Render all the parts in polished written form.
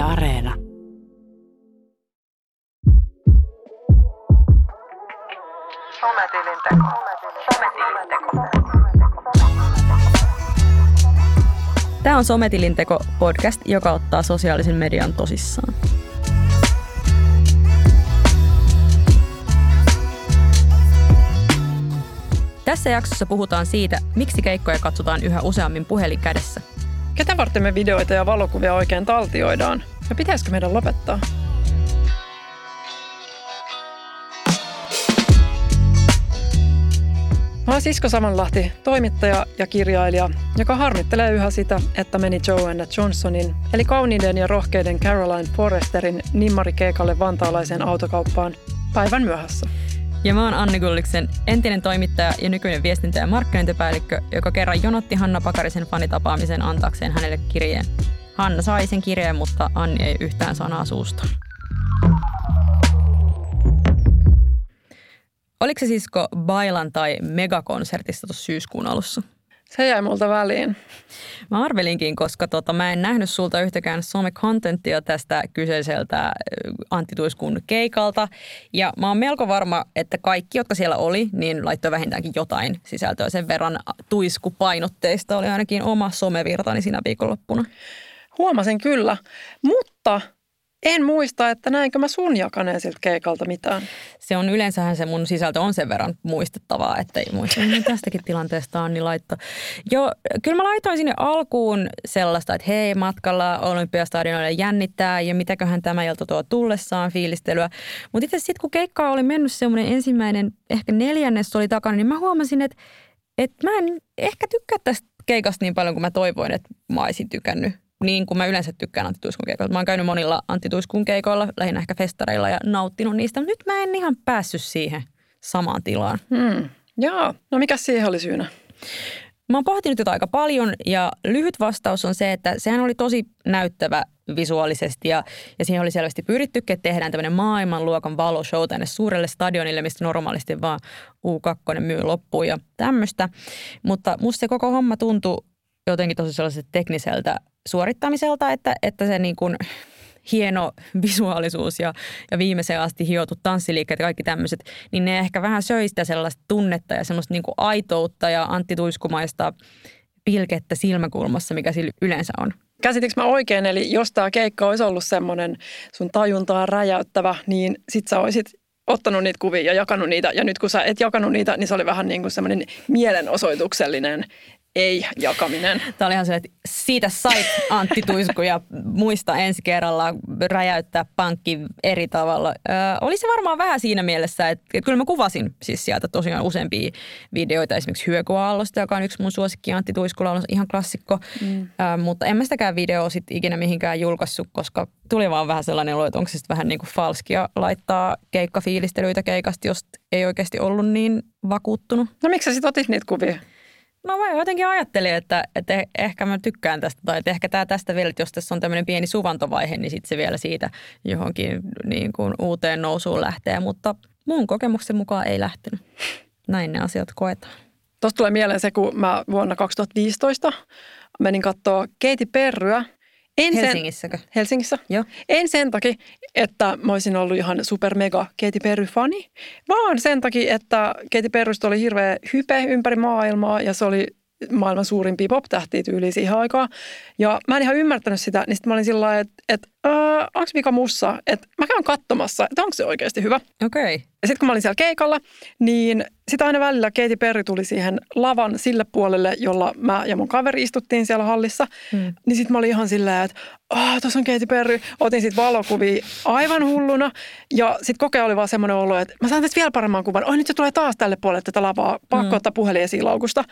Yle-areena. Tämä on Sometilinteko podcast, joka ottaa sosiaalisen median tosissaan. Tässä jaksossa puhutaan siitä, miksi keikkoja katsotaan yhä useammin puhelin kädessä. Ketä varten me videoita ja valokuvia oikein taltioidaan? Ja pitäisikö meidän lopettaa? Mä oon Sisko Samanlahti, toimittaja ja kirjailija, joka harmittelee yhä sitä, että meni Joanna Johnsonin, eli kauniiden ja rohkeiden Caroline Forresterin nimmarikeikalle vantaalaiseen autokauppaan päivän myöhässä. Ja mä oon Anni Gulliksen, entinen toimittaja ja nykyinen viestintä- ja markkinointipäällikkö, joka kerran jonotti Hanna Pakarisen fanitapaamiseen antaakseen hänelle kirjeen. Hanna sai sen kirjeen, mutta Anni ei yhtään sanaa suusta. Oliko se Sisko Bailan tai Megakonsertista tuossa syyskuun alussa? Se jäi multa väliin. Mä arvelinkin, koska mä en nähnyt sulta yhtäkään some-contenttia tästä kyseiseltä Antti Tuiskun keikalta. Ja mä oon melko varma, että kaikki, jotka siellä oli, niin laittoi vähintäänkin jotain sisältöä. Sen verran Tuisku-painotteista oli ainakin oma somevirtani siinä viikonloppuna. Huomasin kyllä, mutta en muista, että näinkö mä sun jakaneen siltä keikalta mitään. Se on yleensähän se mun sisältö on sen verran muistettavaa, että ei muista. Tästäkin tilanteesta Anni laittoi. Joo, kyllä mä laitoin sinne alkuun sellaista, että hei, matkalla Olympiastadionille jännittää ja mitäköhän tämä ilta tuo tullessaan fiilistelyä. Mutta itse sitten kun keikkaa oli mennyt semmoinen ensimmäinen, ehkä neljännes oli takana, niin mä huomasin, että mä en ehkä tykkää tästä keikasta niin paljon kuin mä toivoin, että mä olisin tykännyt. Niin kuin mä yleensä tykkään Antti Tuiskun keikoilla. Mä oon käynyt monilla Antti Tuiskun keikoilla, lähinnä ehkä festareilla ja nauttinut niistä. Nyt mä en ihan päässyt siihen samaan tilaan. Jaa, no mikä siihen oli syynä? Mä oon pohtinut tätä aika paljon ja lyhyt vastaus on se, että sehän oli tosi näyttävä visuaalisesti ja siihen oli selvästi pyrittykin, että tehdään tämmöinen maailmanluokan valoshow tänne suurelle stadionille, mistä normaalisti vaan U2 myy loppuun ja tämmöistä. Mutta musta se koko homma tuntui jotenkin tosi sellaiselta tekniseltä suorittamiselta, että se niin kuin hieno visuaalisuus ja viimeiseen asti hiotut tanssiliikkeet ja kaikki tämmöiset, niin ne ehkä vähän söi sitä sellaista tunnetta ja semmoista niin kuin aitoutta ja Antti Tuiskumaista pilkettä silmäkulmassa, mikä sillä yleensä on. Käsitinkö mä oikein, eli jos tämä keikka olisi ollut semmoinen sun tajuntaa räjäyttävä, niin sit sä oisit ottanut niitä kuvia ja jakanut niitä, ja nyt kun sä et jakanut niitä, niin se oli vähän niin kuin semmoinen mielenosoituksellinen ei-jakaminen. Tämä oli ihan se, että siitä sait Antti Tuisku ja muista ensi kerralla räjäyttää pankki eri tavalla. Oli se varmaan vähän siinä mielessä, että kyllä mä kuvasin siis sieltä tosiaan useampia videoita, esimerkiksi Hyökyaallosta, joka on yksi mun suosikki Antti Tuiskulla, on ihan klassikko. Mutta en mä sitäkään videoa sit ikinä mihinkään julkaissut, koska tuli vaan vähän sellainen olo, että onko se sitten vähän niin kuin falskia laittaa keikkafiilistelyitä keikasta, jos ei oikeasti ollut niin vakuuttunut. No miksi sä sitten otit niitä kuvia? No mä jotenkin ajattelin, että ehkä mä tykkään tästä tai että ehkä tää tästä vielä, jos tässä on tämmöinen pieni suvantovaihe, niin sitten se vielä siitä johonkin niin kuin uuteen nousuun lähtee, mutta mun kokemuksen mukaan ei lähtenyt. Näin ne asiat koetaan. Tuosta tulee mieleen se, kun mä vuonna 2015 menin katsoa Katy Perryä. Helsingissäkö? Helsingissä. Joo. En sen takia, että mä olisin ollut ihan super mega Katy Perry-fani, vaan sen takia, että Katy Perrystä oli hirveä hype ympäri maailmaa ja se oli maailman suurimpia pop-tähtiä tyyliin siihen aikaan. Ja mä en ihan ymmärtänyt sitä, niin sitten mä olin sillä lailla, että onko vika mussa? Että mä käyn katsomassa, että onko se oikeasti hyvä. Okei. Okay. Ja sitten kun mä olin siellä keikalla, niin sitten aina välillä Katy Perry tuli siihen lavan sille puolelle, jolla mä ja mun kaveri istuttiin siellä hallissa. Niin sitten mä olin ihan silleen, että tuossa on Katy Perry. Otin sitten valokuvia aivan hulluna. Ja sitten kokea oli vaan semmoinen olo, että mä saan tästä vielä paremman kuvan. Nyt se tulee taas tälle puolelle tätä lavaa. Pakko ottaa puhelin esiin laukusta.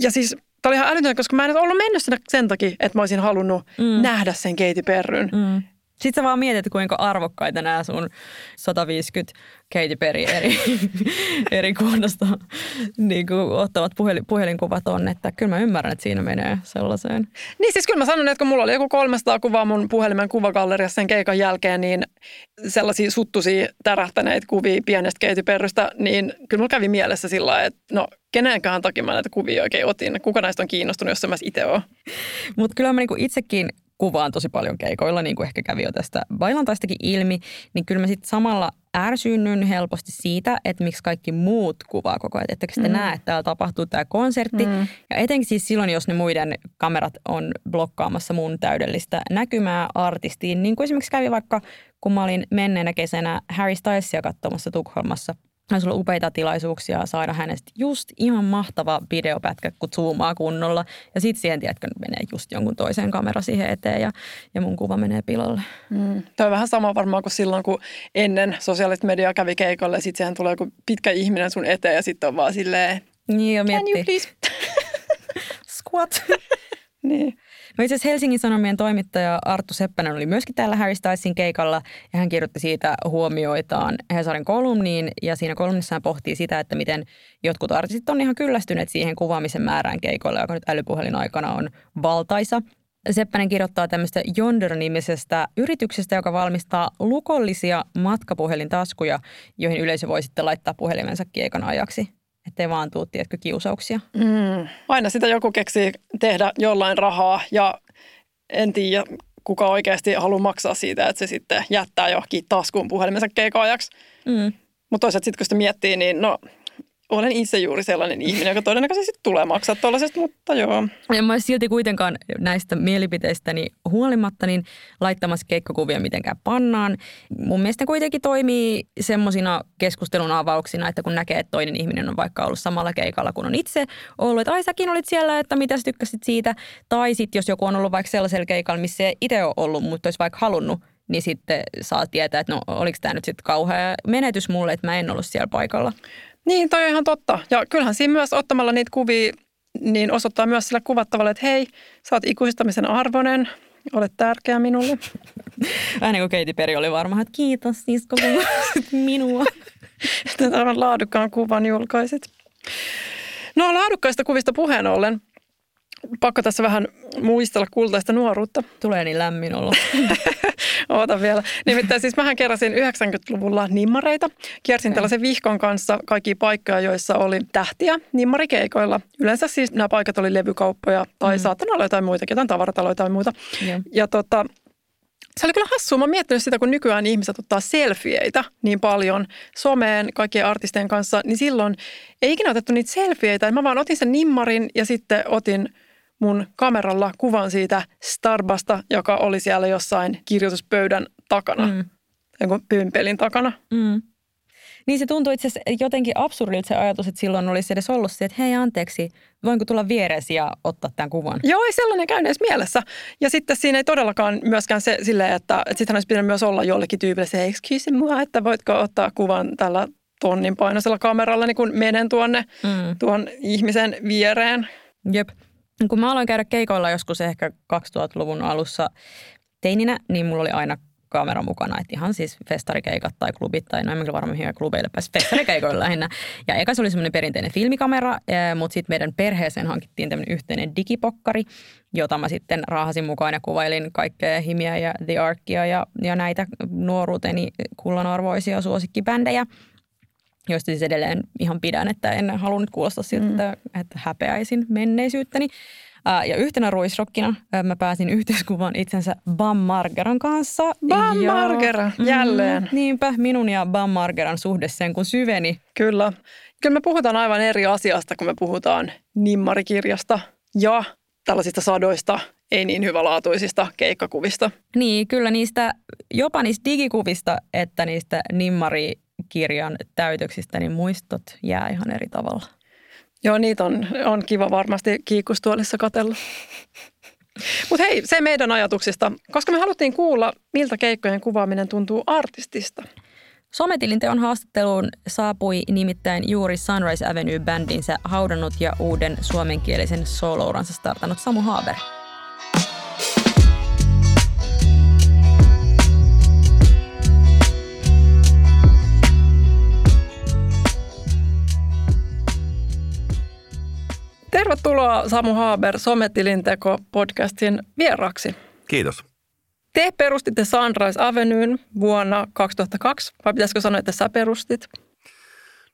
Ja siis tämä oli ihan älytöntä, koska mä en nyt ollut mennyt sen takia, että mä olisin halunnut nähdä sen Katy Perryn. Sitten sä vaan mietit, kuinka arvokkaita nämä sun 150 Katy Perry eri kohdasta niin ottavat puhelinkuvat on. Että kyllä mä ymmärrän, että siinä menee sellaiseen. Niin siis kyllä mä sanon, että kun mulla oli joku 300 kuvaa mun puhelimen kuvagalleriassa sen keikan jälkeen, niin sellaisia suttuisia tärähtäneitä kuvia pienestä Katy Perrystä, niin kyllä mulla kävi mielessä sillä lailla, että no kenenkähän takia mä näitä kuvia oikein otin. Kuka näistä on kiinnostunut, jos en mä itse ole. Mutta kyllä mä niinku itsekin kuvaan tosi paljon keikoilla, niin kuin ehkä kävi jo tästä bailantaistakin ilmi, niin kyllä mä sitten samalla ärsynnyn helposti siitä, että miksi kaikki muut kuvaa koko ajan. Ettekö sitten näe, että täällä tapahtuu tämä konsertti. Ja etenkin siis silloin, jos ne muiden kamerat on blokkaamassa mun täydellistä näkymää artistiin, niin kuin esimerkiksi kävi vaikka, kun mä olin menneenä kesänä Harry Stylesia katsomassa Tukholmassa. Olisi ollut upeita tilaisuuksia saada hänestä just ihan mahtava videopätkä, kun zoomaa kunnolla. Ja sitten siihen, tiedätkö, menee just jonkun toisen kamera siihen eteen ja mun kuva menee pilalle. Toi on vähän sama varmaan kuin silloin, kun ennen sosiaalista mediaa kävi keikolle. Sitten siihen tulee joku pitkä ihminen sun eteen ja sitten on vaan silleen, niin jo miettii. Can you please? Squat. Niin. No itse asiassa Helsingin Sanomien toimittaja Arttu Seppänen oli myöskin täällä Harry Stylesin keikalla ja hän kirjoitti siitä huomioitaan Hesarin kolumniin ja siinä kolumnissa hän pohtii sitä, että miten jotkut artistit on ihan kyllästyneet siihen kuvaamisen määrään keikoilla, joka nyt älypuhelin aikana on valtaisa. Seppänen kirjoittaa tämmöistä Yonder-nimisestä yrityksestä, joka valmistaa lukollisia matkapuhelintaskuja, joihin yleisö voi sitten laittaa puhelimensa keikan ajaksi. Ettei vaan tuu, tiedätkö, kiusauksia. Aina sitä joku keksii tehdä jollain rahaa ja en tiedä, kuka oikeasti haluaa maksaa siitä, että se sitten jättää johonkin taskuun puhelimensa keikaajaksi. Mutta toisaalta sitten, kun sitä miettii, niin no, olen itse juuri sellainen ihminen, joka todennäköisesti sitten tulee maksaa tuollaisesta, mutta joo. En mä olisi silti kuitenkaan näistä mielipiteistäni huolimatta niin laittamassa keikkakuvia mitenkään pannaan. Mun mielestä kuitenkin toimii semmoisina keskustelun avauksina, että kun näkee, että toinen ihminen on vaikka ollut samalla keikalla kuin on itse ollut, että ai säkin olit siellä, että mitä sä tykkäsit siitä. Tai sitten jos joku on ollut vaikka sellaisella keikalla, missä ei itse ole ollut, mutta olisi vaikka halunnut, niin sitten saa tietää, että no oliko tämä nyt sitten kauhea menetys mulle, että mä en ollut siellä paikalla. Niin, toi on ihan totta. Ja kyllähän siinä myös ottamalla niitä kuvia, niin osoittaa myös sillä kuvattavalle, että hei, sä oot ikuistamisen arvoinen, olet tärkeä minulle. Vähän niin kuin Katy Perry oli varma, että kiitos sisko, kun minua. Että tämän laadukkaan kuvan julkaisit. No laadukkaista kuvista puheen ollen. Pakko tässä vähän muistella kultaista nuoruutta. Tulee niin lämmin olla. Oota vielä. Nimittäin siis mähän keräsin 90-luvulla nimmareita. Kiersin tällaisen vihkon kanssa kaikkia paikkoja, joissa oli tähtiä nimmarikeikoilla. Yleensä siis nämä paikat oli levykauppoja tai saattanut olla jotain muita, jotain tavarataloja tai muuta. Ja se oli kyllä hassua. Mä oon miettinyt sitä, kun nykyään ihmiset ottaa selfieitä niin paljon someen kaikkien artistien kanssa, niin silloin ei ikinä otettu niitä selfieitä. Mä vaan otin sen nimmarin ja sitten otin mun kameralla kuvan siitä Starbasta, joka oli siellä jossain kirjoituspöydän takana, pyympelin takana. Niin se tuntui itse asiassa jotenkin absurdilta se ajatus, että silloin olisi edes ollut se, että hei anteeksi, voinko tulla viereesi ja ottaa tämän kuvan? Joo, ei sellainen käynyt edes mielessä. Ja sitten siinä ei todellakaan myöskään se silleen, että sittenhän olisi pitänyt myös olla jollekin tyypille se, excuse mua, että voitko ottaa kuvan tällä tonnin painoisella kameralla, niin kun menen tuonne tuon ihmisen viereen. Jep. Kun mä aloin käydä keikoilla joskus ehkä 2000-luvun alussa teininä, niin mulla oli aina kamera mukana. Että ihan siis festarikeikat tai klubit tai no en kyllä varmaan mihin klubeille pääsi festarikeikoilla lähinnä. Ja eka se oli semmoinen perinteinen filmikamera, mutta sitten meidän perheeseen hankittiin tämmöinen yhteinen digipokkari, jota mä sitten raahasin mukaan ja kuvailin kaikkea Himiä ja The Arkia ja näitä nuoruuteni kullanarvoisia suosikkibändejä, joista siis edelleen ihan pidän, että en halunnut kuulostaa siltä, että häpeäisin menneisyyttäni. Ja yhtenä ruisrokkina mä pääsin yhteiskuvan itsensä Bam Margeran kanssa. Bam Margera, jälleen. Niinpä, minun ja Bam Margeran suhde sen kun syveni. Kyllä. Kyllä me puhutaan aivan eri asiasta, kun me puhutaan nimmarikirjasta ja tällaisista sadoista, ei niin hyvälaatuisista keikkakuvista. Niin, kyllä niistä, jopa niistä digikuvista, että niistä nimmarikirjan täytöksistä, niin muistot jää ihan eri tavalla. Joo, niitä on kiva varmasti kiikkustuolissa katsella. Mutta hei, se meidän ajatuksista, koska me haluttiin kuulla, miltä keikkojen kuvaaminen tuntuu artistista. Sometilinteon haastatteluun saapui nimittäin juuri Sunrise Avenue-bändinsä haudannut ja uuden suomenkielisen solouransa startannut Samu Haber. Tervetuloa Samu Haber Sometilinteko-podcastin vieraksi. Kiitos. Te perustitte Sunrise Avenuen vuonna 2002, vai pitäisikö sanoa, että sä perustit?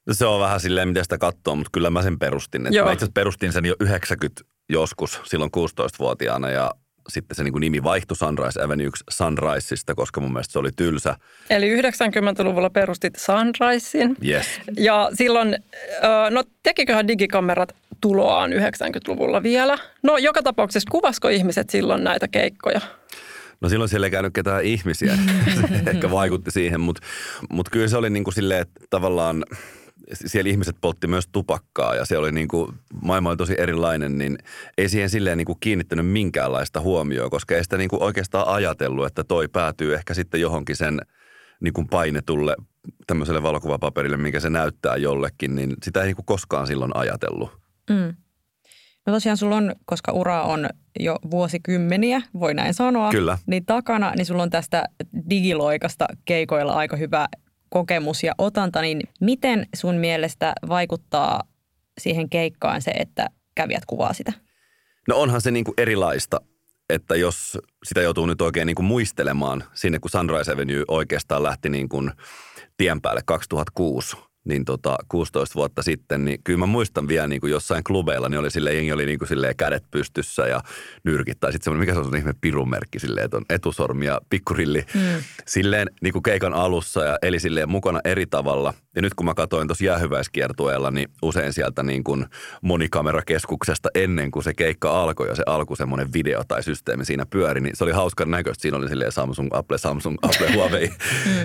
No se on vähän silleen, miten sitä katsoo, mutta kyllä mä sen perustin. Mä itse perustin sen jo 90 joskus, silloin 16-vuotiaana ja sitten se niin kuin nimi vaihtui Sunrise Avenueksi Sunriseista, koska mun mielestä se oli tylsä. Eli 90-luvulla perustit Sunrisein. Yes. Ja silloin, no tekiköhän digikamerat tuloaan 90-luvulla vielä? No joka tapauksessa kuvasko ihmiset silloin näitä keikkoja? No silloin siellä ei käynyt ketään ihmisiä. Se ehkä vaikutti siihen, mutta kyllä se oli niin kuin silleen, että tavallaan siellä ihmiset poltti myös tupakkaa ja se oli niin kuin, maailma oli tosi erilainen, niin ei siihen silleen niin kuin kiinnittänyt minkäänlaista huomioon, koska ei sitä niin kuin oikeastaan ajatellut, että toi päätyy ehkä sitten johonkin sen niin kuin painetulle tämmöiselle valokuvapaperille, minkä se näyttää jollekin, niin sitä ei niin kuin koskaan silloin ajatellut. Mm. No tosiaan sulla on, koska ura on jo vuosikymmeniä, voi näin sanoa, kyllä, niin takana, niin sulla on tästä digiloikasta keikoilla aika hyvä kokemus ja otanta, niin miten sun mielestä vaikuttaa siihen keikkaan se, että kävijät kuvaa sitä? No onhan se niin kuin erilaista, että jos sitä joutuu nyt oikein niin kuin muistelemaan sinne, kun Sunrise Avenue oikeastaan lähti niin kuin tien päälle 2006, niin 16 vuotta sitten, niin kyllä mä muistan vielä niin kuin jossain klubeilla, niin oli silleen, jengi oli niin kuin silleen kädet pystyssä ja nyrkit, tai sitten semmoinen, mikä se on sun ihme pirunmerkki, silleen ton etusormi ja pikkurilli, silleen niin kuin keikan alussa ja eli silleen mukana eri tavalla. Ja nyt kun mä katsoin tuossa jäähyväiskiertueella, niin usein sieltä niin kuin monikamerakeskuksesta ennen kuin se keikka alkoi ja se alku semmoinen video tai systeemi siinä pyöri, niin se oli hauskan näköistä. Siinä oli silleen Samsung, Apple, Huawei.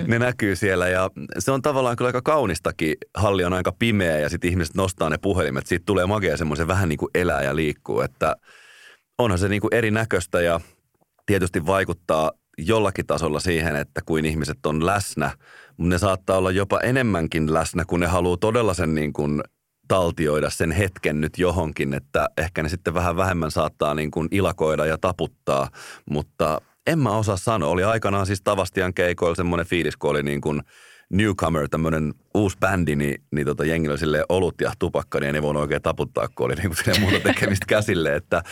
Ne näkyy siellä ja se on tavallaan kyllä aika kaunistakin. Halli on aika pimeä ja sitten ihmiset nostaa ne puhelimet. Siitä tulee magia semmoisen vähän niin kuin elää ja liikkuu, että onhan se niin kuin erinäköistä ja tietysti vaikuttaa jollakin tasolla siihen, että kuin ihmiset on läsnä, mutta ne saattaa olla jopa enemmänkin läsnä, kun ne haluaa todella sen niin kuin taltioida sen hetken nyt johonkin, että ehkä ne sitten vähän vähemmän saattaa niin kuin ilakoida ja taputtaa, mutta en mä osaa sanoa. Oli aikanaan siis Tavastian keikoilla semmoinen fiilis, kun oli niin kuin newcomer, tämmöinen uusi bändi, niin jengillä oli silleen olut ja tupakka, niin ei voinut oikein taputtaa, kun oli niin kuin muuta tekemistä käsille, että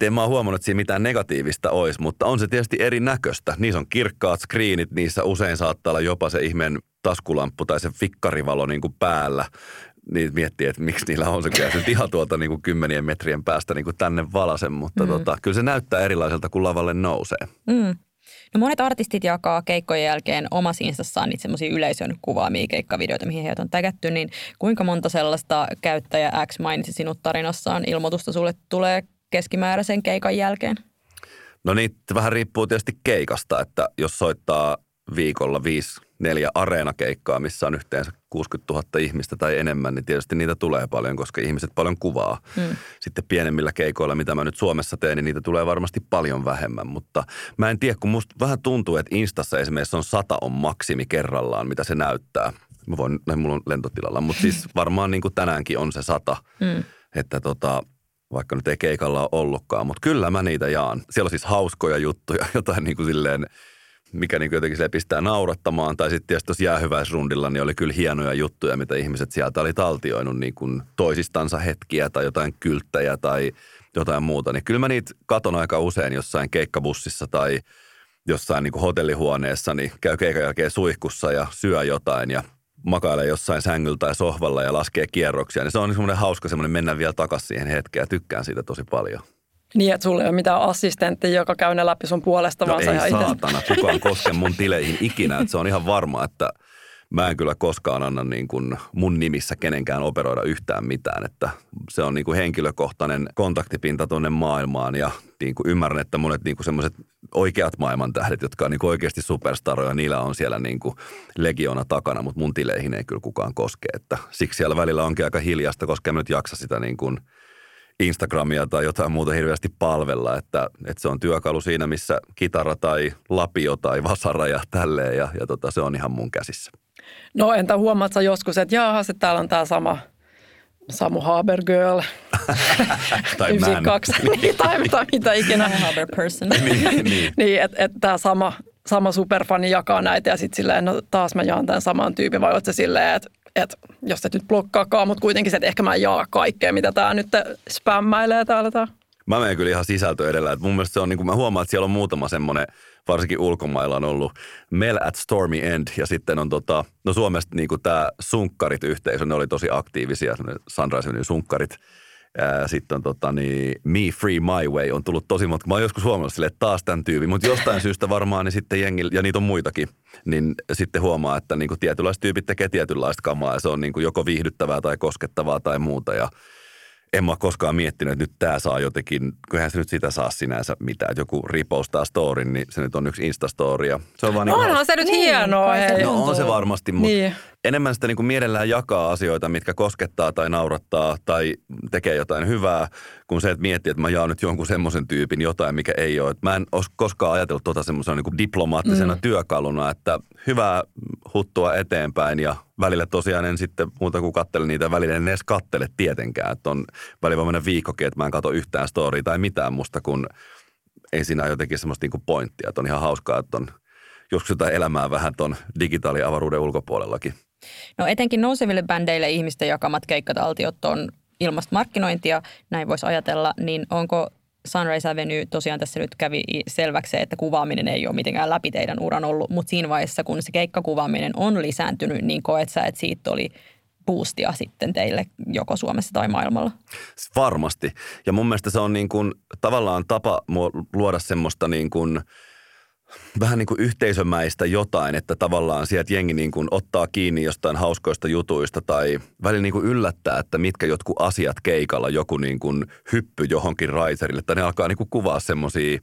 en mä ole huomannut, että siinä mitään negatiivista olisi, mutta on se tietysti erinäköistä. Niissä on kirkkaat screenit, niissä usein saattaa olla jopa se ihmeen taskulamppu tai se fikkarivalo niin kuin päällä, niin miettii, että miksi niillä on se kyllä nyt ihan tuolta niin kuin 10 metrien päästä niin kuin tänne valasen, mutta kyllä se näyttää erilaiselta, kun lavalle nousee. Mm. No monet artistit jakaa keikkojen jälkeen omassa Instassaan niitä semmoisia yleisön kuvaamia keikkavideoita, mihin heidät on tägätty, niin kuinka monta sellaista käyttäjä X mainitsi sinut tarinassaan ilmoitusta sulle tulee keskimääräisen keikan jälkeen? No niitä vähän riippuu tietysti keikasta, että jos soittaa viikolla 5-4 areenakeikkaa, missä on yhteensä 60 000 ihmistä tai enemmän, niin tietysti niitä tulee paljon, koska ihmiset paljon kuvaa. Sitten pienemmillä keikoilla, mitä mä nyt Suomessa teen, niin niitä tulee varmasti paljon vähemmän. Mutta mä en tiedä, kun musta vähän tuntuu, että Instassa esimerkiksi on 100 on maksimi kerrallaan, mitä se näyttää. Mä voin, mulla on lentotilalla, mutta siis varmaan niin kuin tänäänkin on se 100, että vaikka nyt ei keikalla ole ollutkaan, mutta kyllä mä niitä jaan. Siellä on siis hauskoja juttuja, jotain niin kuin silleen, mikä niin jotenkin sille pistää naurattamaan. Tai sitten tietysti tuossa jäähyväisrundilla niin oli kyllä hienoja juttuja, mitä ihmiset sieltä oli taltioinut niin kuin toisistansa hetkiä tai jotain kylttäjä tai jotain muuta. Niin kyllä mä niitä katon aika usein jossain keikkabussissa tai jossain niin kuin hotellihuoneessa, niin käy keikan jälkeen suihkussa ja syö jotain ja makailee jossain sängyllä tai sohvalla ja laskee kierroksia. Niin se on semmoinen hauska semmoinen mennä vielä takaisin siihen hetkeen ja tykkään siitä tosi paljon. Niin, että sulla ei ole mitään assistenttia, joka käy ne läpi sun puolesta, vaan sä ihan itse. No ei saatana, kukaan koske mun tileihin ikinä. Että se on ihan varma, että mä en kyllä koskaan anna niin kuin mun nimissä kenenkään operoida yhtään mitään. Että se on niin kuin henkilökohtainen kontaktipinta tuonne maailmaan ja niin kuin ymmärrän, että monet niin kuin semmoiset oikeat maailmantähdet, jotka on niin kuin oikeasti superstaroja, niillä on siellä niin kuin legiona takana, mutta mun tileihin ei kyllä kukaan koske. Että siksi siellä välillä onkin aika hiljaista, koska en nyt jaksa sitä niin kuin Instagramia tai jotain muuta hirveästi palvella, että se on työkalu siinä, missä kitara tai lapio tai vasara ja tälleen, ja se on ihan mun käsissä. No entä huomaat sä joskus, että jaahas, että täällä on tää sama Samu Haber girl. tai man. Niin, tai mitä ikinä. Samu Haber person. Niin, että tää sama superfani jakaa näitä ja sit silleen, no taas mä jaan tämän saman tyypin, vai oot sä silleen, että jos et nyt blokkaakaan, mutta kuitenkin se, että ehkä mä en jaa kaikkea, mitä tää nyt spämmäilee täällä. Mä menen kyllä ihan sisältö edellä. Mun mielestä se on, niin kuin mä huomaan, että siellä on muutama semmoinen, varsinkin ulkomailla on ollut Mel at Stormy End, ja sitten on no Suomesta niin kuin tää Sunkkarit-yhteisö, ne oli tosi aktiivisia, Sunrise Avenue Sunkkarit. Sitten Me Free My Way on tullut tosi monta. Mä oon joskus huomannut silleen, että taas tämän tyypin, mutta jostain syystä varmaan niin sitten jengi, ja niitä on muitakin, niin sitten huomaa, että niin kuin tietynlaiset tyypit tekee tietynlaista kamaa ja se on niin kuin joko viihdyttävää tai koskettavaa tai muuta ja en mä koskaan miettinyt, että nyt tää saa jotenkin, kyllähän se nyt sitä saa sinänsä mitään, että joku ripostaa storin, niin se nyt on yksi Insta-story. Se on vaan niin onhan se nyt hienoa. No on se varmasti, mutta enemmän sitä niin kuin mielellään jakaa asioita, mitkä koskettaa tai naurattaa tai tekee jotain hyvää, kun se, että miettii, että mä jaan nyt jonkun semmoisen tyypin jotain, mikä ei ole. Mä en ole koskaan ajatellut semmoisena niin kuin diplomaattisena työkaluna, että hyvää huttua eteenpäin ja välillä tosiaan en sitten muuta kuin kattele niitä, välillä en edes kattele tietenkään, että on välillä mennä viikkokin, että mä en katso yhtään storia tai mitään musta, kun ei siinä ole jotenkin semmoista niin kuin pointtia, että on ihan hauskaa, että on joskus jotain elämää vähän ton digitaaliavaruuden ulkopuolellakin. No etenkin nouseville bändeille ihmisten jakamat keikkataltiot on ilmasta markkinointia, näin voisi ajatella, niin onko Sunrise Avenue tosiaan tässä nyt kävi selväksi, että kuvaaminen ei ole mitenkään läpi teidän uran ollut, mutta siinä vaiheessa, kun se keikkakuvaaminen on lisääntynyt, niin koet sä, että siitä oli boostia sitten teille joko Suomessa tai maailmalla? Varmasti. Ja mun mielestä se on niin kuin, tavallaan tapa luoda semmoista niin kuin vähän niin kuin yhteisömäistä jotain, että tavallaan sieltä jengi niin kuin ottaa kiinni jostain hauskoista jutuista tai välillä niin kuin yllättää, että mitkä jotkut asiat keikalla, joku niin kuin hyppy johonkin raiserille. Tai ne alkaa niin kuin kuvaa semmoisia,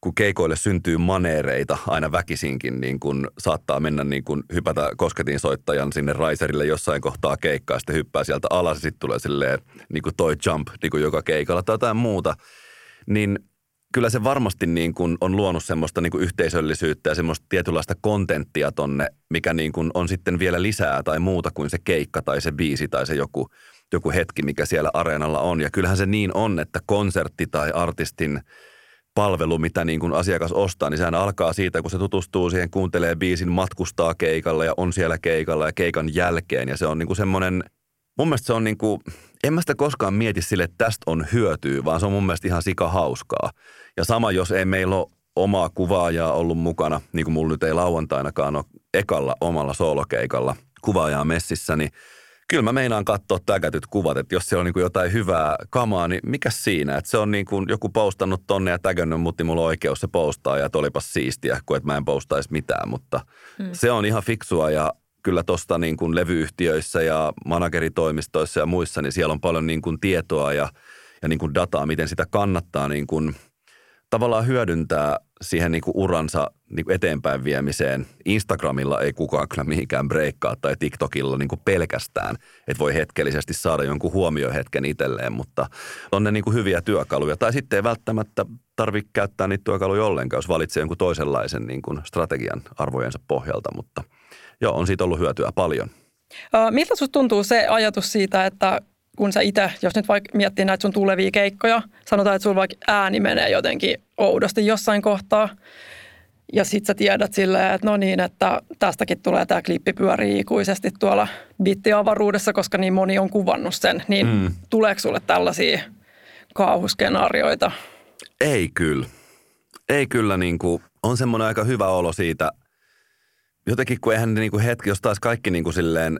kun keikoille syntyy maneereita aina väkisinkin, niin kuin saattaa mennä niin kuin hypätä kosketinsoittajan sinne raiserille jossain kohtaa keikkaa, sitten hyppää sieltä alas ja sitten tulee silleen niin kuin toi jump niin kuin joka keikalla tai jotain muuta, niin kyllä se varmasti niin kuin on luonut semmoista niin kuin yhteisöllisyyttä ja semmoista tietynlaista kontenttia tonne, mikä niin kuin on sitten vielä lisää tai muuta kuin se keikka tai se biisi tai se joku hetki, mikä siellä areenalla on. Ja kyllähän se niin on, että konsertti tai artistin palvelu, mitä niin kuin asiakas ostaa, niin sehän alkaa siitä, kun se tutustuu siihen, kuuntelee biisin, matkustaa keikalla ja on siellä keikalla ja keikan jälkeen. Ja se on niin kuin semmoinen, mun mielestä se on niin kuin, en mä sitä koskaan mieti sille, että tästä on hyötyä, vaan se on mun mielestä ihan sikahauskaa. Ja sama, jos ei meillä ole omaa kuvaajaa ollut mukana, niin kuin mulla nyt ei lauantainakaan ole ekalla omalla soolokeikalla kuvaajaa messissä, niin kyllä mä meinaan katsoa täkätyt kuvat, että jos siellä on niin kuin jotain hyvää kamaa, niin mikä siinä? Että se on niin kuin joku postannut tonne ja täkännyt, mutta mulla on oikeus se postaa ja että olipas siistiä, kun että mä en postaisi mitään, mutta se on ihan fiksua ja kyllä tuosta niin kuin levyyhtiöissä ja manageritoimistoissa ja muissa, niin siellä on paljon niin kuin tietoa ja niin kuin dataa, miten sitä kannattaa niin kuin tavallaan hyödyntää siihen niin kuin uransa niin kuin eteenpäin viemiseen. Instagramilla ei kukaan kyllä mihinkään breikkaa tai TikTokilla niin kuin pelkästään, että voi hetkellisesti saada jonkun huomiohetken itselleen, mutta on ne niin kuin hyviä työkaluja. Tai sitten ei välttämättä tarvitse käyttää niitä työkaluja ollenkaan, jos valitsee jonkun toisenlaisen niin kuin strategian arvojensa pohjalta, mutta joo, on siitä ollut hyötyä paljon. Miltä susta tuntuu se ajatus siitä, että kun sä itse, jos nyt vaikka miettii näitä sun tulevia keikkoja, sanotaan, että sulla vaikka ääni menee jotenkin oudosti jossain kohtaa, ja sit sä tiedät silleen, että no niin, että tästäkin tulee tämä klippi pyörii ikuisesti tuolla bittiavaruudessa, koska niin moni on kuvannut sen, niin tuleeko sulle tällaisia kauhuskenaarioita? Ei kyllä. Ei kyllä, niin kuin, on semmoinen aika hyvä olo siitä. Jotenkin kun eihän niin kuin hetki, jos taisi kaikki niin kuin silleen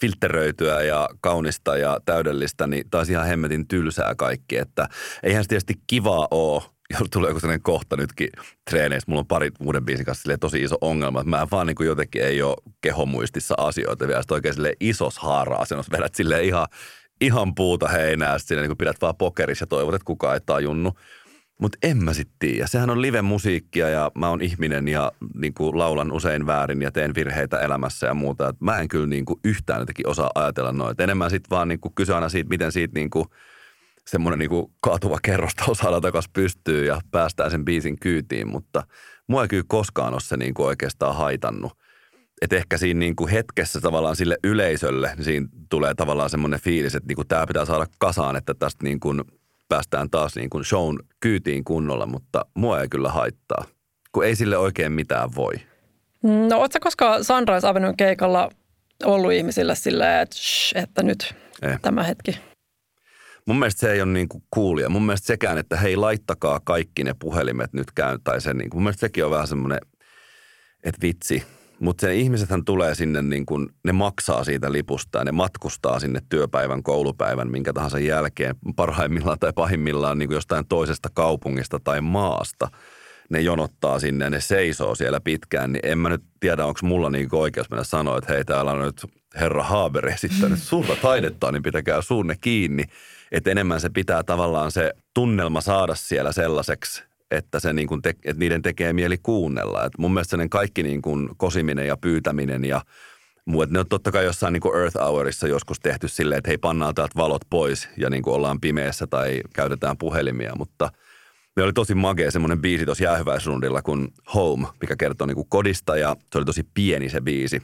filtteröityä ja kaunista ja täydellistä, niin taas ihan hemmetin tylsää kaikki. Että eihän se tietysti kivaa ole, jos tulee joku sellainen kohta nytkin treeneissä. Mulla on pari muiden biisin kanssa tosi iso ongelma, että mä en vaan niin kuin jotenkin ei ole kehomuistissa asioita vielä. Sitten oikein silleen isos haara-asennus vedät silleen ihan puuta heinää. Sitten niin kuin pidät vaan pokerissa ja toivot, että kukaan ei tajunnut. Mutta en mä sitten tiedä. Sehän on live-musiikkia ja mä oon ihminen ja niinku laulan usein väärin ja teen virheitä elämässä ja muuta. Et mä en kyllä niinku yhtään jotenkin osaa ajatella noita. Enemmän sitten vaan niinku kyse aina siitä, miten siitä niinku semmoinen niinku kaatuva kerrostaus saadaan takaisin pystyyn ja päästään sen biisin kyytiin. Mutta mua ei kyllä koskaan ole se niinku oikeastaan haitannut. Että ehkä siinä niinku hetkessä tavallaan sille yleisölle niin siinä tulee tavallaan semmoinen fiilis, että niinku tää pitää saada kasaan, että tästä niinku päästään taas niin kuin shown kyytiin kunnolla, mutta mua ei kyllä haittaa, kun ei sille oikein mitään voi. No ootko sä koskaan Sunrise Avenue keikalla ollut ihmisillä silleen, että nyt tämä hetki? Mun mielestä se ei ole niin kuin coolia. Mun mielestä sekään, että hei laittakaa kaikki ne puhelimet nyt käyn, tai se niin kuin, mun mielestä sekin on vähän semmoinen, että vitsi. Mutta se ihmisethän tulee sinne, niin kun ne maksaa siitä lipusta ja ne matkustaa sinne työpäivän, koulupäivän, minkä tahansa jälkeen, parhaimmillaan tai pahimmillaan niin kuin jostain toisesta kaupungista tai maasta. Ne jonottaa sinne ja ne seisoo siellä pitkään, niin en mä nyt tiedä, onko mulla niin kuin oikeus mennä sanoa, että hei, täällä on nyt herra Haber esittänyt suurta taidetta, niin pitäkää suunne kiinni. Että enemmän se pitää tavallaan se tunnelma saada siellä sellaiseksi, että se niin kuin että niiden tekee mieli kuunnella. Et mun mielestä ne kaikki niin kuin kosiminen ja pyytäminen ja muu, että ne on totta kai jossain niin kuin Earth Hourissa joskus tehty silleen, että hei, pannaan täältä valot pois ja niin kuin ollaan pimeässä tai käytetään puhelimia, mutta ne oli tosi magea semmoinen biisi tuossa jäähyväisrundilla kuin Home, mikä kertoo niin kuin kodista ja se oli tosi pieni se biisi.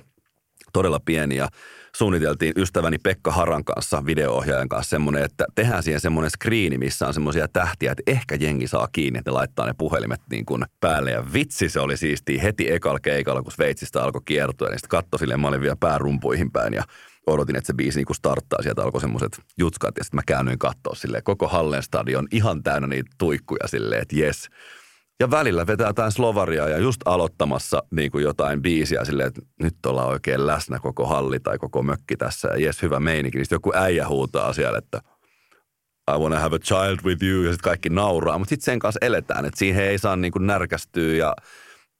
Todella pieni ja suunniteltiin ystäväni Pekka Haran kanssa, videoohjaajan kanssa semmoinen, että tehdään siihen semmoinen skriini, missä on semmoisia tähtiä, että ehkä jengi saa kiinni, että ne laittaa ne puhelimet niin kuin päälle. Ja vitsi, se oli siistiä heti ekalla keikalla, kun Sveitsistä alkoi kiertua. Ja sitten katsoi silleen, mä olin vielä päärumpuihin päin ja odotin, että se biisi niin kuin starttaa. Sieltä alkoi semmoiset jutskat ja sitten mä käännyin katsoa silleen koko Hallenstadion ihan täynnä niitä tuikkuja silleen, että jes. Ja välillä vetää jotain slovaria ja just aloittamassa niin kuin jotain biisiä silleen, että nyt ollaan oikein läsnä koko halli tai koko mökki tässä. Ja jes, hyvä meininki. Sitten joku äijä huutaa siellä, että I wanna have a child with you. Ja sitten kaikki nauraa, mutta sitten sen kanssa eletään. Että siihen ei saa niin kuin närkästyä ja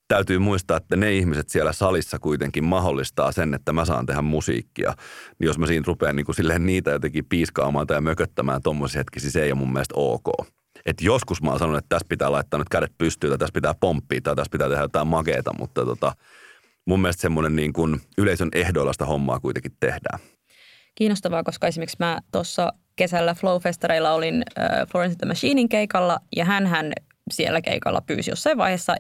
täytyy muistaa, että ne ihmiset siellä salissa kuitenkin mahdollistaa sen, että mä saan tehdä musiikkia. Niin jos mä siinä rupean niin kuin silleen niitä jotenkin piiskaamaan tai mököttämään tommosia hetki, siis ei ole mun mielestä ok. Että joskus mä oon sanonut, että tässä pitää laittaa nyt kädet pystyyn tai tässä pitää pomppia tai tässä pitää tehdä jotain makeeta, mutta mun mielestä semmoinen niin kuin yleisön ehdoilla sitä hommaa kuitenkin tehdään. Kiinnostavaa, koska esimerkiksi mä tuossa kesällä Flow-festareilla olin Florence and the Machinein keikalla ja hänhän siellä keikalla pyysi jossain vaiheessa.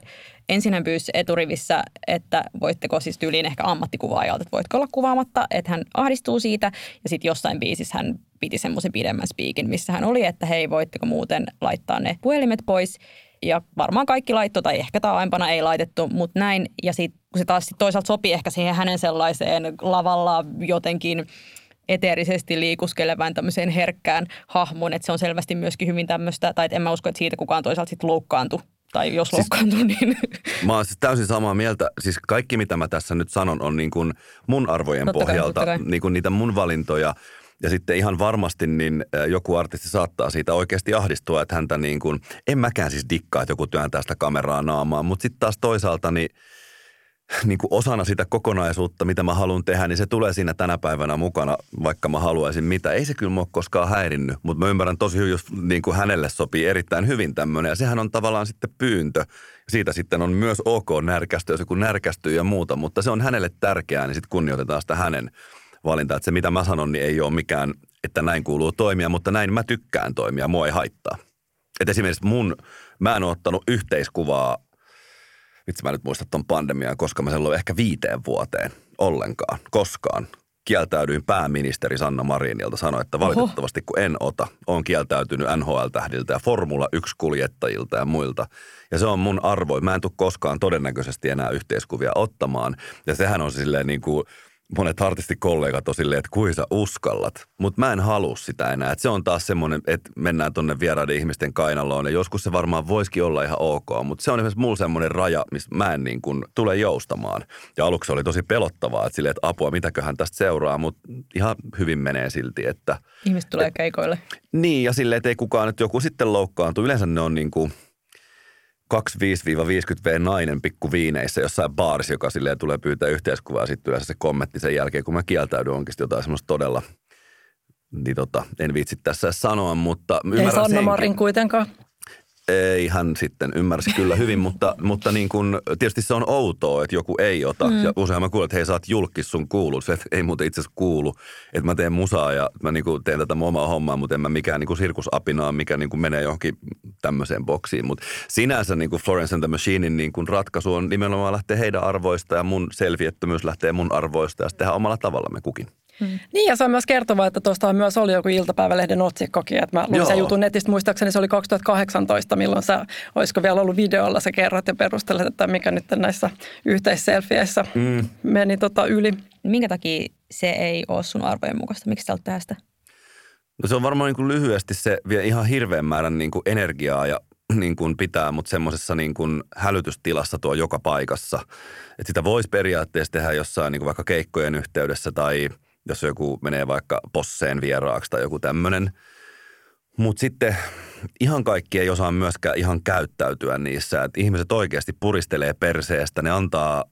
Ensin hän pyysi eturivissä, että voitteko siis tyyliin ehkä ammattikuvaajalta, että voitko olla kuvaamatta, että hän ahdistuu siitä. Ja sitten jossain biisissä hän piti semmoisen pidemmän spiikin, missä hän oli, että hei, voitteko muuten laittaa ne puhelimet pois. Ja varmaan kaikki laittoi, tai ehkä tämä aiempana ei laitettu, mutta näin. Ja sitten kun se taas sit toisaalta sopii ehkä siihen hänen sellaiseen lavalla jotenkin eteerisesti liikuskelevään tämmöiseen herkkään hahmoon, että se on selvästi myöskin hyvin tämmöistä, tai en mä usko, että siitä kukaan toisaalta sitten loukkaantui, tai jos siis, loukkaantui, niin... Mä oon siis täysin samaa mieltä, siis kaikki mitä mä tässä nyt sanon on niin kuin mun arvojen pohjalta, niin kuin niitä mun valintoja, ja sitten ihan varmasti niin joku artisti saattaa siitä oikeasti ahdistua, että häntä niin kuin, en mäkään siis dikkaa, että joku työntää sitä kameraa naamaan, mutta sitten taas toisaalta niin kuin osana sitä kokonaisuutta, mitä mä haluan tehdä, niin se tulee siinä tänä päivänä mukana, vaikka mä haluaisin mitä. Ei se kyllä mua koskaan häirinnyt, mutta mä ymmärrän tosi hyvin, jos niin kuin hänelle sopii erittäin hyvin tämmöinen. Ja sehän on tavallaan sitten pyyntö. Siitä sitten on myös ok närkästyä, jos joku närkästyy ja muuta, mutta se on hänelle tärkeää, niin sitten kunnioitetaan sitä hänen valintaa. Että se, mitä mä sanon, niin ei ole mikään, että näin kuuluu toimia, mutta näin mä tykkään toimia, mua ei haittaa. Että esimerkiksi mä en ole ottanut yhteiskuvaa. Vitsi, mä nyt muistan tuon pandemian, koska mä silloin ehkä 5 vuoteen ollenkaan, koskaan. Kieltäydyin pääministeri Sanna Marinilta, sanoi, että valitettavasti kun en ota, on kieltäytynyt NHL-tähdiltä ja Formula 1-kuljettajilta ja muilta. Ja se on mun arvo. Mä en tule koskaan todennäköisesti enää yhteiskuvia ottamaan. Ja sehän on silleen niin kuin monet artistikollegat on silleen, että kui sä uskallat. Mutta mä en halua sitä enää. Et se on taas semmoinen, että mennään tonne vieraiden ihmisten kainaloon. Ja joskus se varmaan voisikin olla ihan ok. Mutta se on esimerkiksi mulla semmoinen raja, missä mä en niin kuin tule joustamaan. Ja aluksi oli tosi pelottavaa, että silleen, että apua, mitäköhän tästä seuraa. Mutta ihan hyvin menee silti, että... Ihmiset tulee keikoille. Niin, ja silleen, että ei kukaan, että joku sitten loukkaantuu. Yleensä ne on niin kuin 25-50V nainen pikkuviineissä jossain baarissa, joka silleen tulee pyytää yhteiskuvaa. Sitten yleensä se kommentti sen jälkeen, kun mä kieltäydyn, onkin jotain semmoista todella, niin en viitsi tässä sanoa, mutta ymmärrän senkin. Ei Sanna Marin kuitenkaan. Ei hän sitten ymmärsi kyllä hyvin, mutta niin kun, tietysti se on outoa, että joku ei ota. Ja usein mä kuulen, että hei, sä oot julkis, sun kuuluu. Se, ei muuten itse asiassa kuulu, että mä teen musaa ja mä niin kun teen tätä omaa hommaa, mutta en mä mikään niin kun sirkusapinaa, mikä niin kun menee johonkin tämmöiseen boksiin. Mutta sinänsä niin kun Florence and the Machinein niin kun ratkaisu on nimenomaan lähtee heidän arvoista ja mun selviettömyys lähtee mun arvoista ja sitten tehdään omalla tavallamme kukin. Niin, ja se on myös kertovaa, että tuosta myös oli joku iltapäivälehden otsikkokin, että mä luin sen jutun netistä, muistaakseni se oli 2018, milloin sä, olisiko vielä ollut videolla, sä kerrot ja perustelet, että mikä nyt näissä yhteisselfieissä meni yli. Minkä takia se ei ole sun arvojen mukaista? Miksi sä olet tästä? No se on varmaan niin kuin lyhyesti, se vie ihan hirveän määrän niin kuin energiaa ja niin kuin pitää, mutta semmoisessa niin kuin hälytystilassa tuo joka paikassa. Et sitä voisi periaatteessa tehdä jossain niin kuin vaikka keikkojen yhteydessä tai jos joku menee vaikka Posseen vieraaksi tai joku tämmöinen. Mutta sitten ihan kaikki ei osaa myöskään ihan käyttäytyä niissä. Et ihmiset oikeasti puristelee perseestä, ne antaa,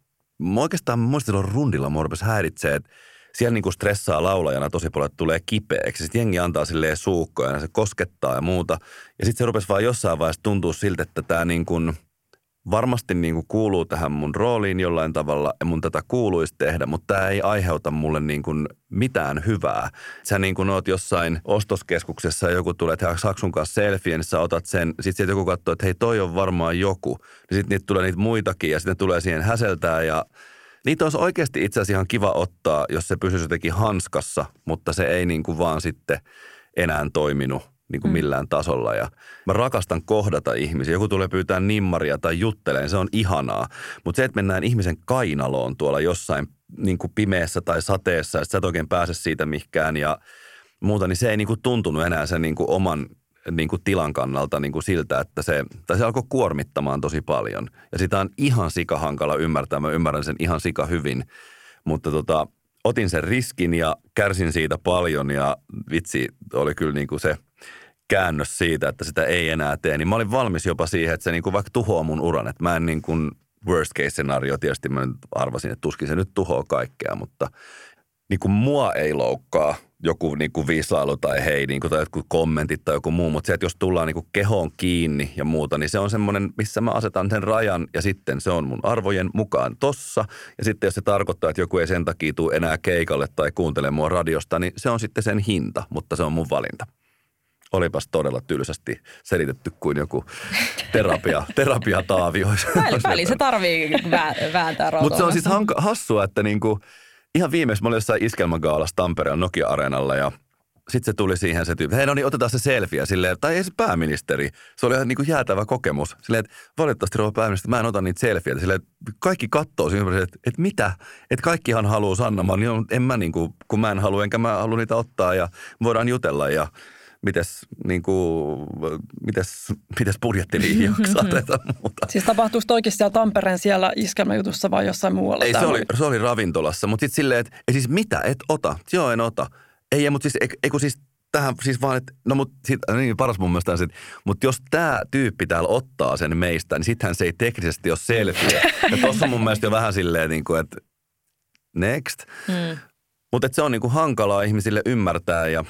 oikeastaan muistin rundilla mua rupesi häiritsee, että siellä niinku stressaa laulajana tosi paljon, että tulee kipeäksi. Sitten jengi antaa silleen suukkoja ja se koskettaa ja muuta. Ja sitten se rupesi vaan jossain vaiheessa tuntua siltä, että tämä niinku, varmasti niinku kuuluu tähän mun rooliin jollain tavalla ja mun tätä kuuluisi tehdä, mutta tämä ei aiheuta mulle niinku mitään hyvää. Sä niinku oot jossain ostoskeskuksessa ja joku tulee, että saaks sun kanssa selfie, niin sä otat sen. Sitten sieltä joku katsoo, että hei toi on varmaan joku. Sitten niitä tulee niitä muitakin ja sitten tulee siihen häseltää ja... Niitä olisi oikeasti itse asiassa ihan kiva ottaa, jos se pysyisi jotenkin hanskassa, mutta se ei niin kuin vaan sitten enää toiminut niin kuin millään tasolla. Ja mä rakastan kohdata ihmisiä. Joku tulee pyytää nimmaria tai jutteleen, se on ihanaa. Mutta se, että mennään ihmisen kainaloon tuolla jossain niin kuin pimeässä tai sateessa, että sä et oikein pääse siitä mihinkään ja muuta, niin se ei niin kuin tuntunut enää sen niin kuin oman niin kuin tilan kannalta niin kuin siltä, että se alkoi kuormittamaan tosi paljon. Ja sitä on ihan sikahankala ymmärtää. Mä ymmärrän sen ihan sika hyvin. Mutta otin sen riskin ja kärsin siitä paljon. Ja vitsi, oli kyllä niin kuin se käännös siitä, että sitä ei enää tee. Niin mä olin valmis jopa siihen, että se niin kuin vaikka tuhoaa mun uran. Että mä en niin kuin worst case scenario, tietysti mä nyt arvasin, että tuskin se nyt tuhoaa kaikkea. Mutta niin kuin mua ei loukkaa joku niin kuin visailu tai hei niin kuin, tai jotkut kommentit tai joku muu, mutta se, että jos tullaan niin kuin kehoon kiinni ja muuta, niin se on semmoinen, missä mä asetan sen rajan ja sitten se on mun arvojen mukaan tossa. Ja sitten jos se tarkoittaa, että joku ei sen takia tule enää keikalle tai kuuntele mua radiosta, niin se on sitten sen hinta, mutta se on mun valinta. Olipas todella tylsästi selitetty kuin joku terapiataavi. Väli se tarvii vääntää rotoon. Mutta se on siis hassua, että niinku... Ihan viimeksi mä olin jossain Iskelmagaalassa Tampereen Nokia-areenalla ja sitten se tuli siihen se tyyppi, hei no niin otetaan se selfie silleen, tai ei se pääministeri, se oli ihan niin kuin jäätävä kokemus. Silleen, että valitettavasti rouva pääministeri, mä en ota niitä selfieitä. Silleen, kaikki kattoo siinä, että mitä, että kaikkihan haluaa Sanna Marin, niin en mä niin kuin, kun mä en halua, enkä mä halua niitä ottaa ja voidaan jutella ja mites budjettiliihin jaksaa tätä muuta. Siis tapahtuiko toikin siellä Tampereen siellä iskelmäjutussa vai jossain muualla? Ei, se oli ravintolassa, mutta sitten silleen, että siis mitä, et ota? Joo, en ota. Ei, mutta siis, eikö siis tähän siis vaan, että no mutta niin paras mun mielestä on se, että mutta jos tämä tyyppi täällä ottaa sen meistä, niin sittenhän se ei teknisesti ole selviä. Ja tuossa on mun mielestä jo vähän silleen, niin kuin, että next. Mutta se on niin kuin hankalaa ihmisille ymmärtää ja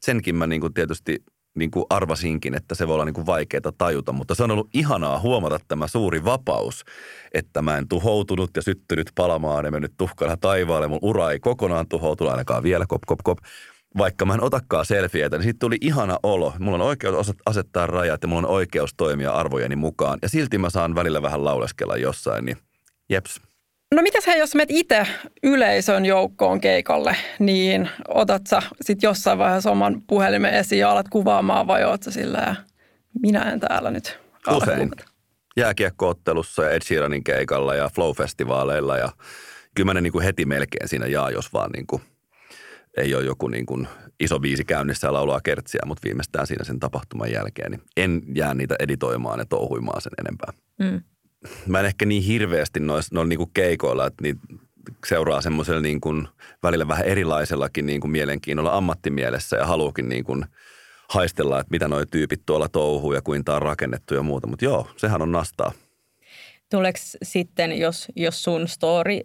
senkin mä niinku tietysti niinku arvasinkin, että se voi olla niinku vaikeaa tajuta, mutta se on ollut ihanaa huomata tämä suuri vapaus, että mä en tuhoutunut ja syttynyt palamaan ja mennyt tuhkana taivaalle. Mun ura ei kokonaan tuhoutunut, ainakaan vielä, kop. Vaikka mä en otakaan selfieitä, niin siitä tuli ihana olo. Mulla on oikeus asettaa rajat ja mulla on oikeus toimia arvojeni mukaan. Ja silti mä saan välillä vähän lauleskella jossain, niin jeps. No mitäs hei, jos menet itse yleisön joukkoon keikalle, niin otat sä sitten jossain vaiheessa oman puhelimen esiin ja alat kuvaamaan vai oot sä silleen, minä en täällä nyt ala usein kuvata? Jääkiekko-ottelussa ja Ed Sheeranin keikalla ja Flow-festivaaleilla ja kyllä mä ne niinku heti melkein siinä jaa, jos vaan niinku, ei ole joku niinku iso biisi käynnissä ja laulaa kertsiä, mutta viimeistään siinä sen tapahtuman jälkeen, niin en jää niitä editoimaan ja touhuimaan sen enempää. Mä en ehkä niin hirveästi noilla niinku keikoilla, että niitä seuraa semmoisella niinku välillä vähän erilaisellakin niinku mielenkiinnolla ammattimielessä ja haluukin niinku haistella, että mitä noi tyypit tuolla touhuu ja kuinka on rakennettu ja muuta. Mutta joo, sehän on nastaa. Tuleeko sitten, jos sun story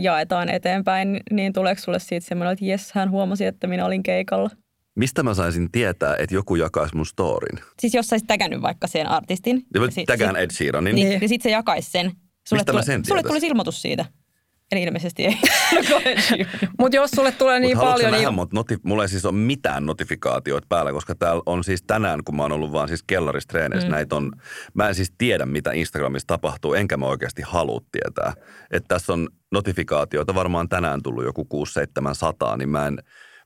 jaetaan eteenpäin, niin tuleeko sulle siitä semmoinen, että jes, hän huomasi, että minä olin keikalla? Mistä mä saisin tietää, että joku jakaisi mun storin? Siis jos sä olisit tägännyt vaikka sen artistin. Ja mä tägään Ed Sheeranin. Niin sit se jakaisi sen. Sulle tuli ilmoitus siitä. Eli ilmeisesti ei. Mutta jos sulle tulee niin paljon... Mulla ei siis ole mitään notifikaatioita päällä, koska täällä on siis tänään, kun mä oon ollut vaan siis kellaristreeneissä, näitä on... Mä en siis tiedä, mitä Instagramissa tapahtuu, enkä mä oikeasti halua tietää. Että tässä on notifikaatioita varmaan tänään tullut joku 600-700, niin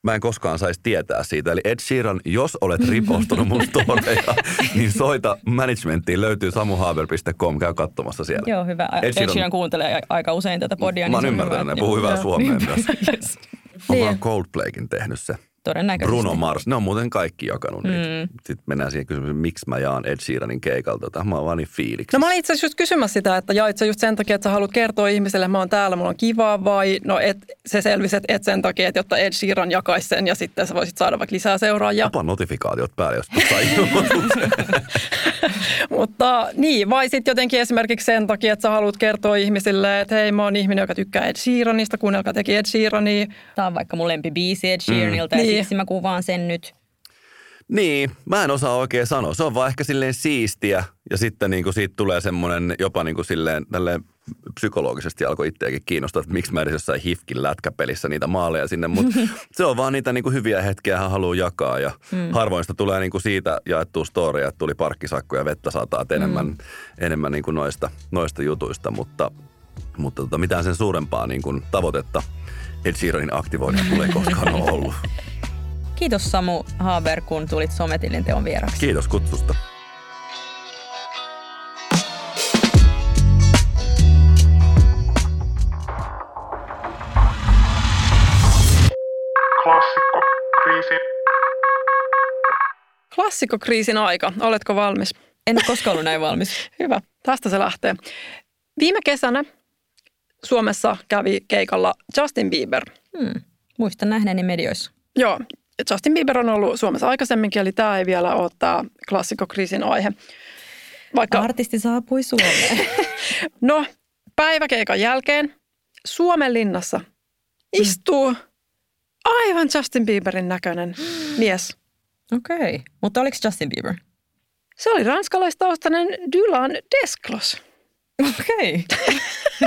mä en koskaan saisi tietää siitä. Eli Ed Sheeran, jos olet ripostunut mun storeja, niin soita managementtiin. Löytyy samuhaber.com. Käy katsomassa siellä. Joo, hyvä. Ed Sheeran kuuntelee aika usein tätä podia. Mä ymmärrän, ne puhuu hyvää suomea myös. Yes. On vaan Coldplaykin tehnyt se. Todennäköisesti. Bruno Mars, ne on muuten kaikki jakanut niitä. Sitten mennään siihen kysymykseen, miksi mä jaan Ed Sheeranin keikalta. Mä oon vaan niin fiiliksi. No mä olin itse asiassa just kysymässä sitä, että jaitko just sen takia, että sä haluat kertoa ihmiselle, että mä oon täällä, mulla on kivaa vai no et, se selvisi, että et sen takia, että jotta Ed Sheeran jakaisi sen ja sitten sä voisit saada vaikka lisää seuraajia. Opa notifikaatiot päälle, jos tuossa ilmoituksen. Mutta niin, vai sitten jotenkin esimerkiksi sen takia, että sä haluat kertoa ihmisille, että hei mä oon ihminen, joka tykkää Ed Sheeranista, kuunnelkaa teki Ed Sheerania. Tää on vaikka mun lempibiisi Ed Sheeranilta ja siksi mä kuvaan sen nyt. Niin, mä en osaa oikein sanoa. Se on vaan ehkä silleen siistiä ja sitten niinku siitä tulee semmoinen jopa niinku silleen tälleen psykologisesti alkoi itseäkin kiinnostaa, että miksi mä edes jossain HIFKin lätkäpelissä niitä maaleja sinne, mutta se on vaan niitä niinku hyviä hetkiä hän haluaa jakaa ja harvoin sitä tulee niinku siitä jaettua storia, että tuli parkkisakko ja vettä sataa, enemmän niinku noista jutuista, mutta mitään sen suurempaa niinku tavoitetta Ed Sheeranin aktivointia tulee koskaan ollut. Kiitos Samu Haber, kun tulit Sometilinteon vieraksi. Kiitos kutsusta. Klassikkokriisin aika. Oletko valmis? En ole koskaan ollut näin valmis. Hyvä. Tästä se lähtee. Viime kesänä Suomessa kävi keikalla Justin Bieber. Muistan nähneeni medioissa. Joo. Justin Bieber on ollut Suomessa aikaisemminkin, eli tämä ei vielä ole tämä klassikkokriisin aihe. Vaikka artisti saapui Suomeen. No, päiväkeikan jälkeen Suomenlinnassa istuu aivan Justin Bieberin näköinen mies. Okei. Mutta oliko se Justin Bieber? Se oli ranskalaistaustainen Dylan Desclos. Okei.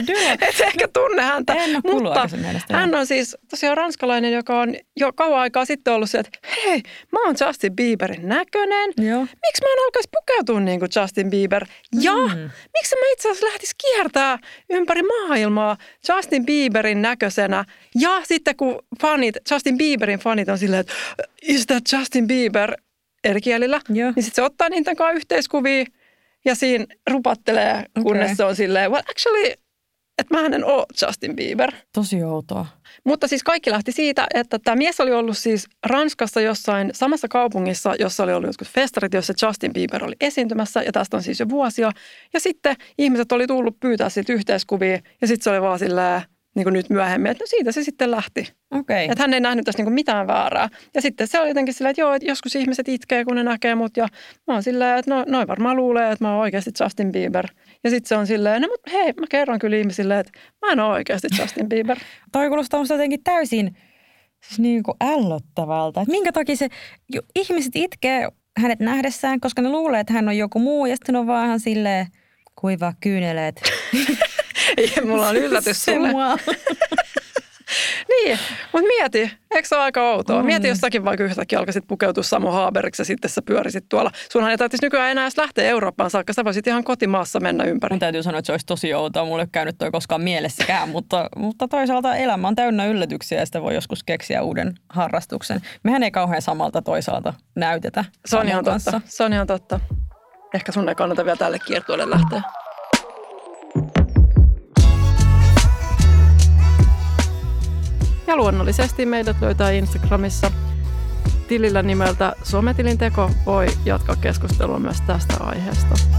Dylan. Et ehkä tunne häntä, mutta hän on siis tosiaan ranskalainen, joka on jo kauan aikaa sitten ollut se, että hei, mä oon Justin Bieberin näköinen. Miksi mä en alkaisi pukeutua niin kuin Justin Bieber? Ja miksi mä itse asiassa lähtis kiertää ympäri maailmaa Justin Bieberin näköisenä? Ja sitten kun Justin Bieberin fanit on silleen, että is that Justin Bieber eri kielillä, niin sitten se ottaa niitä kanssa yhteiskuvia. Ja siinä rupattelee, kunnes se on silleen, well actually, että mähän en ole Justin Bieber. Tosi outoa. Mutta siis kaikki lähti siitä, että tämä mies oli ollut siis Ranskassa jossain samassa kaupungissa, jossa oli ollut jotkut festarit, jossa Justin Bieber oli esiintymässä. Ja tästä on siis jo vuosia. Ja sitten ihmiset oli tullut pyytää siitä yhteiskuvia. Ja sitten se oli vaan silleen, niin kuin nyt myöhemmin, että no siitä se sitten lähti. Että hän ei nähnyt tässä niin kuin mitään väärää. Ja sitten se oli jotenkin silleen, että joo, että joskus ihmiset itkee, kun ne näkee mut. Ja mä oon silleen, että no, noi varmaan luulee, että mä oon oikeasti Justin Bieber. Ja sitten se on silleen, no mutta hei, mä kerron kyllä ihmisille, että mä en ole oikeasti Justin Bieber. Toi kuulostaa musta jotenkin täysin siis niin kuin ällöttävältä. Että minkä takia se ihmiset itkee hänet nähdessään, koska ne luulee, että hän on joku muu. Ja sitten on vaan ihan silleen, kuivaa kyyneleet. Ja mulla on yllätys sulle. Niin, mutta mieti, eikö se ole aika outoa? Mieti, jos säkin vaikka yhtäkkiä alkaisit pukeutua Samu Haberiksi ja sitten sä pyörisit tuolla. Sunhan ei tarvitsisi nykyään enää edes lähteä Eurooppaan saakka, sä voisit ihan kotimaassa mennä ympäri. Mun täytyy sanoa, että se olisi tosi outoa. Mulla ei ole käynyt toi koskaan mielessäkään, mutta toisaalta elämä on täynnä yllätyksiä ja sitä voi joskus keksiä uuden harrastuksen. Mehän ei kauhean samalta toisaalta näytetä. Se on ihan totta, se on ihan totta. Ehkä sun ei kannata vielä tälle kiertueelle lähteä. Ja luonnollisesti meidät löytää Instagramissa tilillä nimeltä Sometilinteko. Voi jatkaa keskustelua myös tästä aiheesta.